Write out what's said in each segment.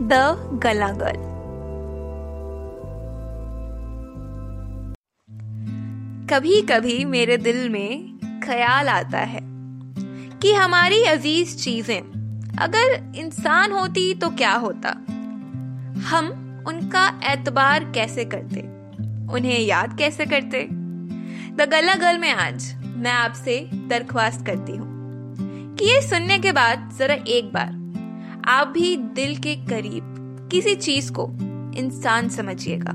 The गला girl. कभी कभी मेरे दिल में ख्याल आता है कि हमारी अजीज चीजें अगर इंसान होती तो क्या होता, हम उनका एतबार कैसे करते, उन्हें याद कैसे करते। द गला गर्ल में आज मैं आपसे दरख्वास्त करती हूँ कि ये सुनने के बाद जरा एक बार आप भी दिल के करीब किसी चीज को इंसान समझिएगा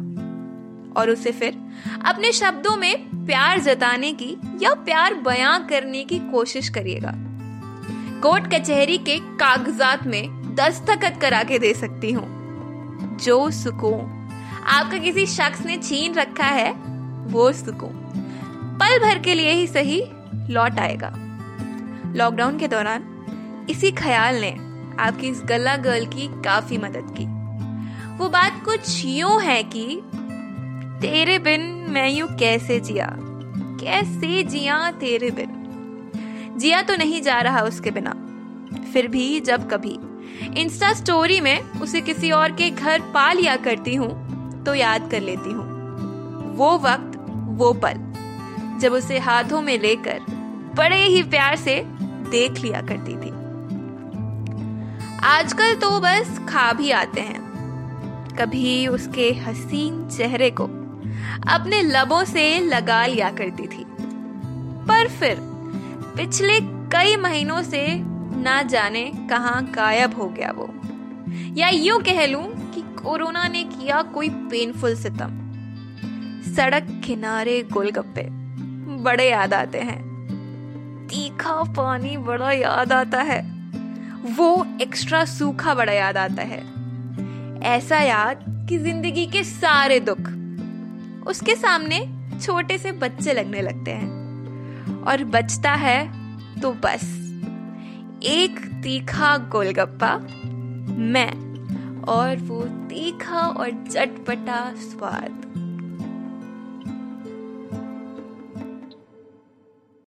और उसे फिर अपने शब्दों में प्यार जताने की या प्यार बयां करने की कोशिश करिएगा। कोर्ट कचहरी के कागजात में दस्तखत करा के दे सकती हूँ। जो सुकून आपका किसी शख्स ने छीन रखा है वो सुकून पल भर के लिए ही सही लौट आएगा। लॉकडाउन के दौरान इसी ख्याल ने आपकी इस गला गर्ल की काफी मदद की। वो बात कुछ यूं है कि तेरे बिन मैं यूं कैसे जिया तेरे बिन। जिया तो नहीं जा रहा उसके बिना, फिर भी जब कभी इंस्टा स्टोरी में उसे किसी और के घर पा लिया करती हूँ तो याद कर लेती हूँ वो वक्त, वो पल जब उसे हाथों में लेकर बड़े ही प्यार से देख लिया करती थी। आजकल तो बस ख्वाब ही आते हैं। कभी उसके हसीन चेहरे को अपने लबों से लगा लिया करती थी, पर फिर पिछले कई महीनों से ना जाने कहाँ गायब हो गया वो, या यूं कह लूं कि कोरोना ने किया कोई पेनफुल सितम। सड़क किनारे गोलगप्पे बड़े याद आते हैं, तीखा पानी बड़ा याद आता है, वो एक्स्ट्रा सूखा बड़ा याद आता है। ऐसा याद कि जिंदगी के सारे दुख उसके सामने छोटे से बच्चे लगने लगते हैं और बचता है तो बस एक तीखा गोलगप्पा, मैं और वो तीखा और चटपटा स्वाद।